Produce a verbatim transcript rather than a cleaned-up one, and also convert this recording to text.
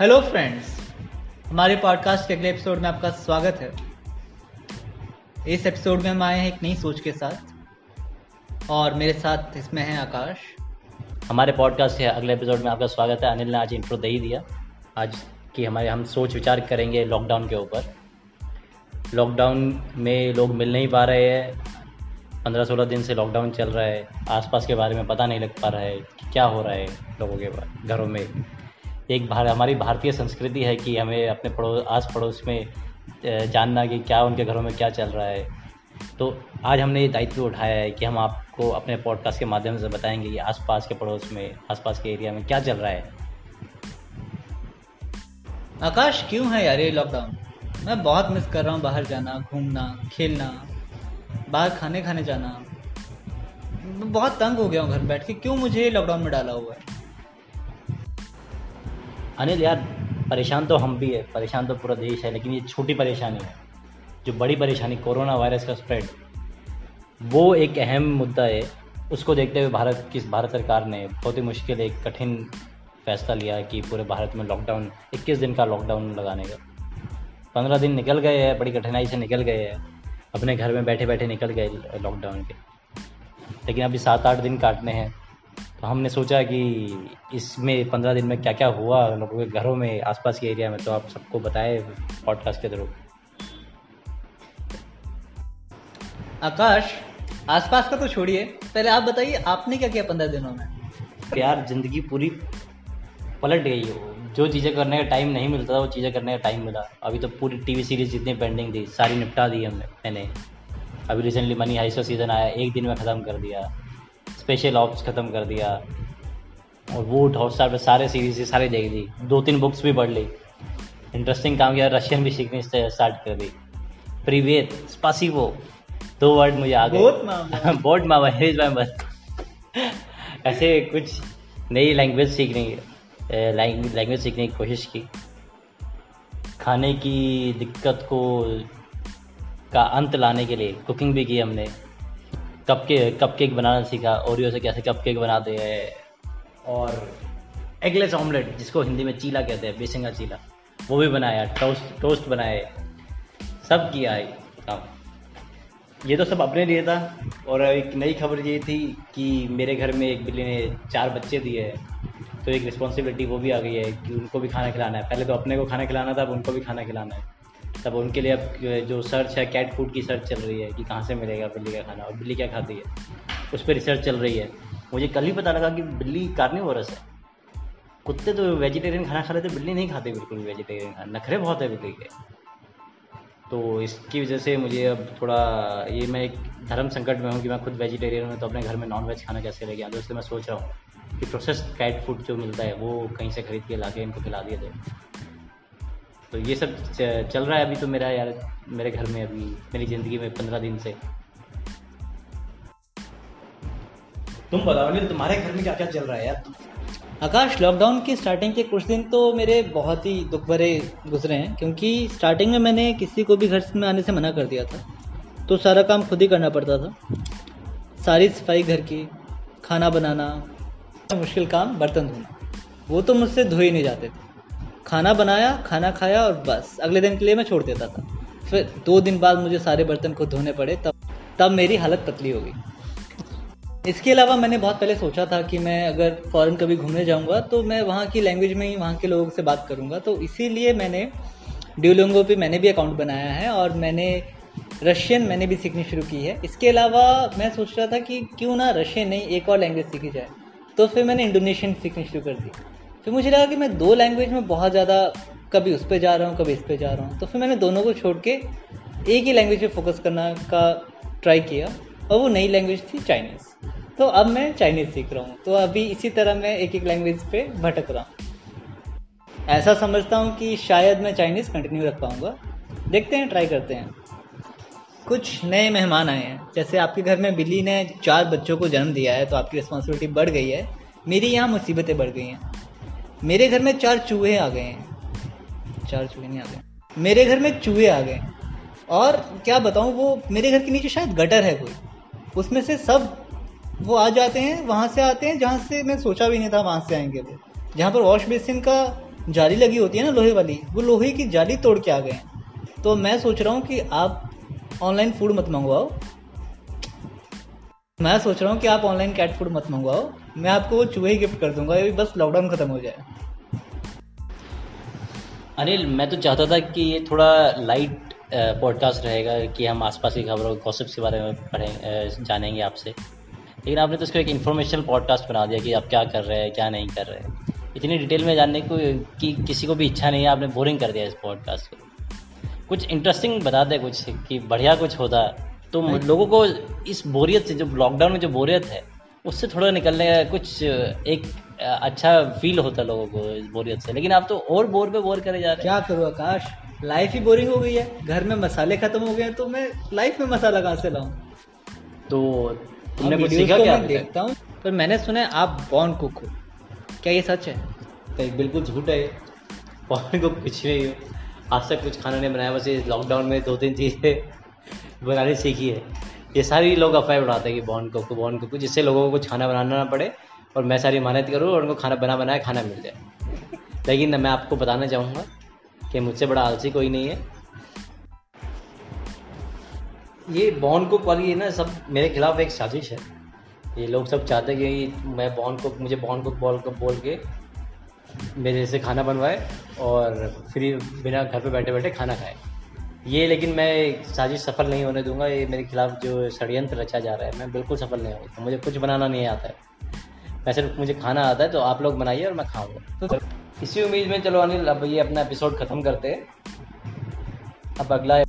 Hello friends, हमारे podcast के अगले एपिसोड में आपका स्वागत है। इस एपिसोड में हम आए हैं एक नई सोच के साथ और मेरे साथ इसमें है आकाश। हमारे पॉडकास्ट के अगले एपिसोड में आपका स्वागत है। अनिल ने आज इंट्रो दे ही दिया आज कि हमारे हम सोच विचार करेंगे लॉकडाउन के ऊपर। लॉकडाउन में लोग मिल नहीं पा रहे हैं, पंद्रह सोलह दिन से लॉकडाउन चल रहा है, आसपास के बारे में पता नहीं लग पा रहा है कि क्या हो रहा है लोगों के घरों में। एक भार, हमारी भारतीय संस्कृति है कि हमें अपने पड़ोस आस पड़ोस में जानना कि क्या उनके घरों में क्या चल रहा है। तो आज हमने ये दायित्व उठाया है कि हम आपको अपने पॉडकास्ट के माध्यम से बताएंगे कि आसपास के पड़ोस में, आसपास के एरिया में क्या चल रहा है। आकाश, क्यों है यार ये लॉकडाउन? मैं बहुत मिस कर रहा हूँ बाहर जाना, घूमना, खेलना, बाहर खाने खाने जाना। बहुत तंग हो गया हूँ घर बैठ के। क्यों मुझे लॉकडाउन में डाला हुआ है? अनिल यार, परेशान तो हम भी है, परेशान तो पूरा देश है, लेकिन ये छोटी परेशानी है। जो बड़ी परेशानी कोरोना वायरस का स्प्रेड, वो एक अहम मुद्दा है। उसको देखते हुए भारत किस भारत सरकार ने बहुत ही मुश्किल एक कठिन फैसला लिया कि पूरे भारत में लॉकडाउन इक्कीस दिन का लॉकडाउन लगाने का। पंद्रह दिन निकल गए हैं, बड़ी कठिनाई से निकल गए हैं, अपने घर में बैठे बैठे निकल गए लॉकडाउन के। लेकिन अभी सात आठ दिन काटने हैं, तो हमने सोचा कि इसमें पंद्रह दिन में क्या क्या हुआ लोगों के घरों में, आसपास के एरिया में, तो आप सबको बताएं पॉडकास्ट के थ्रू। आकाश, आसपास का तो छोड़िए, पहले आप बताइए आपने क्या किया पंद्रह दिनों में? यार, जिंदगी पूरी पलट गई हो। जो चीज़ें करने का टाइम नहीं मिलता था वो चीज़ें करने का टाइम मिला। अभी तो पूरी टीवी सीरीज जितनी पेंडिंग थी सारी निपटा दी हमने मैंने अभी रिसेंटली मनी हाइस्ट का सीज़न आया, एक दिन में ख़त्म कर दिया। स्पेशल ऑप्स ख़त्म कर दिया और वूट हॉटस्टार पर सारे सीरीज सारे देख ली। दो तीन बुक्स भी पढ़ ली, इंटरेस्टिंग काम किया, रशियन भी सीखने स्टार्ट कर दी। प्रीवियत स्पासिवो, दो वर्ड मुझे आ गए, बोट मामा हेज माई मत। ऐसे कुछ नई लैंग्वेज सीखने लैंग्वेज सीखने की कोशिश की। खाने की दिक्कत को का अंत लाने के लिए कुकिंग भी की हमने। कप के कप केक बनाना सीखा, ओरियो से कैसे कप केक बनाते हैं, और एगलेस ऑमलेट जिसको हिंदी में चीला कहते हैं, बेसन का चीला, वो भी बनाया। टोस्ट टोस्ट बनाए, सब किया है काम। ये तो सब अपने लिए था। और एक नई खबर ये थी कि मेरे घर में एक बिल्ली ने चार बच्चे दिए हैं, तो एक रिस्पॉन्सिबिलिटी वो भी आ गई है कि उनको भी खाना खिलाना है। पहले तो अपने को खाना खिलाना था, अब उनको भी खाना खिलाना है। तब उनके लिए अब जो सर्च है, कैट फूड की सर्च चल रही है कि कहाँ से मिलेगा बिल्ली का खाना और बिल्ली क्या खाती है, उस पर रिसर्च चल रही है। मुझे कल ही पता लगा कि बिल्ली कार्निवोरस है। कुत्ते तो वेजिटेरियन खाना खा रहे थे, बिल्ली नहीं खाते बिल्कुल वेजिटेरियन खाना, नखरे बहुत है बिल्ली के। तो इसकी वजह से मुझे अब थोड़ा ये, मैं एक धर्म संकट में हूँ कि मैं खुद वेजिटेरियन हूँ, तो अपने घर में नॉन वेज खाना कैसे लेके आता हूँ। इसलिए मैं सोच रहा हूँ कि प्रोसेस्ड कैट फूड जो मिलता है वो कहीं से खरीद के ला के इनको खिला दिया जाए। तो ये सब चल रहा है अभी तो मेरा, यार मेरे घर में अभी, मेरी ज़िंदगी में पंद्रह दिन से। तुम बताओ अनिल, तुम्हारे घर में क्या क्या चल रहा है यार? आकाश, लॉकडाउन की स्टार्टिंग के कुछ दिन तो मेरे बहुत ही दुख भरे गुजरे हैं, क्योंकि स्टार्टिंग में मैंने किसी को भी घर में आने से मना कर दिया था, तो सारा काम खुद ही करना पड़ता था। सारी सफाई घर की, खाना बनाना, मुश्किल काम बर्तन धोना, वो तो मुझसे धोए नहीं जाते थे। खाना बनाया, खाना खाया और बस अगले दिन के लिए मैं छोड़ देता था। फिर दो दिन बाद मुझे सारे बर्तन खुद धोने पड़े, तब तब मेरी हालत पतली हो गई। इसके अलावा मैंने बहुत पहले सोचा था कि मैं अगर फ़ॉरेन कभी घूमने जाऊंगा तो मैं वहाँ की लैंग्वेज में ही वहाँ के लोगों से बात करूँगा, तो इसीलिए मैंने ड्यूलिंगो पे मैंने भी अकाउंट बनाया है और मैंने रशियन मैंने भी सीखनी शुरू की है। इसके अलावा मैं सोच रहा था कि क्यों ना रशियन नहीं, एक और लैंग्वेज सीखी जाए, तो फिर मैंने इंडोनेशियन सीखनी शुरू कर दी। फिर मुझे लगा कि मैं दो लैंग्वेज में बहुत ज़्यादा, कभी उस पे जा रहा हूँ, कभी इस पे जा रहा हूँ, तो फिर मैंने दोनों को छोड़ के एक ही लैंग्वेज पे फोकस करना का ट्राई किया, और वो नई लैंग्वेज थी चाइनीज़। तो अब मैं चाइनीज़ सीख रहा हूँ। तो अभी इसी तरह मैं एक एक लैंग्वेज पे भटक रहा हूँ। ऐसा समझता हूँ कि शायद मैं चाइनीज़ कंटिन्यू रख पाऊँगा, देखते हैं, ट्राई करते हैं। कुछ नए मेहमान आए हैं, जैसे आपके घर में बिल्ली ने चार बच्चों को जन्म दिया है, तो आपकी रिस्पॉन्सिबिलिटी बढ़ गई है। मेरी यहाँ मुसीबतें बढ़ गई हैं। मेरे घर में चार चूहे आ गए हैं चार चूहे नहीं आ गए मेरे घर में चूहे आ गए। और क्या बताऊँ, वो मेरे घर के नीचे शायद गटर है कोई, उसमें से सब वो आ जाते हैं, वहाँ से आते हैं जहाँ से मैं सोचा भी नहीं था वहाँ से आएंगे वो। जहाँ पर वॉश बेसिन का जाली लगी होती है ना लोहे वाली, वो लोहे की जाली तोड़ के आ गए। तो मैं सोच रहा हूँ कि आप ऑनलाइन फूड मत मंगवाओ, मैं सोच रहा हूँ कि आप ऑनलाइन कैट फूड मत मंगवाओ, मैं आपको वो चूहे गिफ्ट कर दूंगा, ये बस लॉकडाउन ख़त्म हो जाए। अनिल, मैं तो चाहता था कि ये थोड़ा लाइट पॉडकास्ट रहेगा कि हम आसपास की खबरों गॉसिप्स के बारे में पढ़ें जानेंगे आपसे, लेकिन आपने तो इसको एक इन्फॉर्मेशनल पॉडकास्ट बना दिया कि आप क्या कर रहे हैं क्या नहीं कर रहे हैं, इतनी डिटेल में जानने को कि किसी को भी इच्छा नहीं है। आपने बोरिंग कर दिया इस पॉडकास्ट को। कुछ इंटरेस्टिंग बता दे, कुछ कि बढ़िया कुछ होता तो लोगों को इस बोरियत से, जो लॉकडाउन में जो बोरियत है उससे थोड़ा निकलने का कुछ एक अच्छा फील होता लोगों को इस बोरियत से। लेकिन आप तो और बोर पे बोर करे जा रहे हैं। क्या करूँ आकाश, लाइफ ही बोरिंग हो गई है। घर में मसाले खत्म हो गए हैं तो मैं लाइफ में मसाला कहाँ से लाऊं। तो तुमने कुछ सीखा क्या? देखता हूँ, पर मैंने सुना है आप बॉर्न कुक हो, क्या ये सच है? नहीं, बिल्कुल झूठ है। बॉर्न कुक कुछ नहीं हो, आज तक कुछ खाना नहीं बनाया, बस इस लॉकडाउन में दो तीन चीज़ें बनानी सीखी है। ये सारी लोग अफवाह उड़ाते हैं कि बॉर्न कुक बॉर्न कुक जिससे लोगों को कुछ खाना बनाना ना पड़े और मैं सारी मेहनत करूँ और उनको खाना बना बनाया खाना मिल जाए। लेकिन मैं आपको बताना चाहूँगा कि मुझसे बड़ा आलसी कोई नहीं है। ये बॉर्न कुक वाली ना सब मेरे खिलाफ एक साजिश है। ये लोग सब चाहते हैं कि मैं बॉर्न कुक मुझे बॉर्न कुक बॉल कुक बोल के मेरे से खाना बनवाए और फ्री बिना घर पे बैठे बैठे खाना खाए ये। लेकिन मैं साजिश सफल नहीं होने दूंगा। ये मेरे खिलाफ जो षड्यंत्र रचा जा रहा है मैं बिल्कुल सफल नहीं होगा। मुझे कुछ बनाना नहीं आता है, मैं सिर्फ मुझे खाना आता है। तो आप लोग बनाइए और मैं खाऊंगा। तो इसी उम्मीद में चलो अनिल, अब ये अपना एपिसोड ख़त्म करते हैं। अब अगला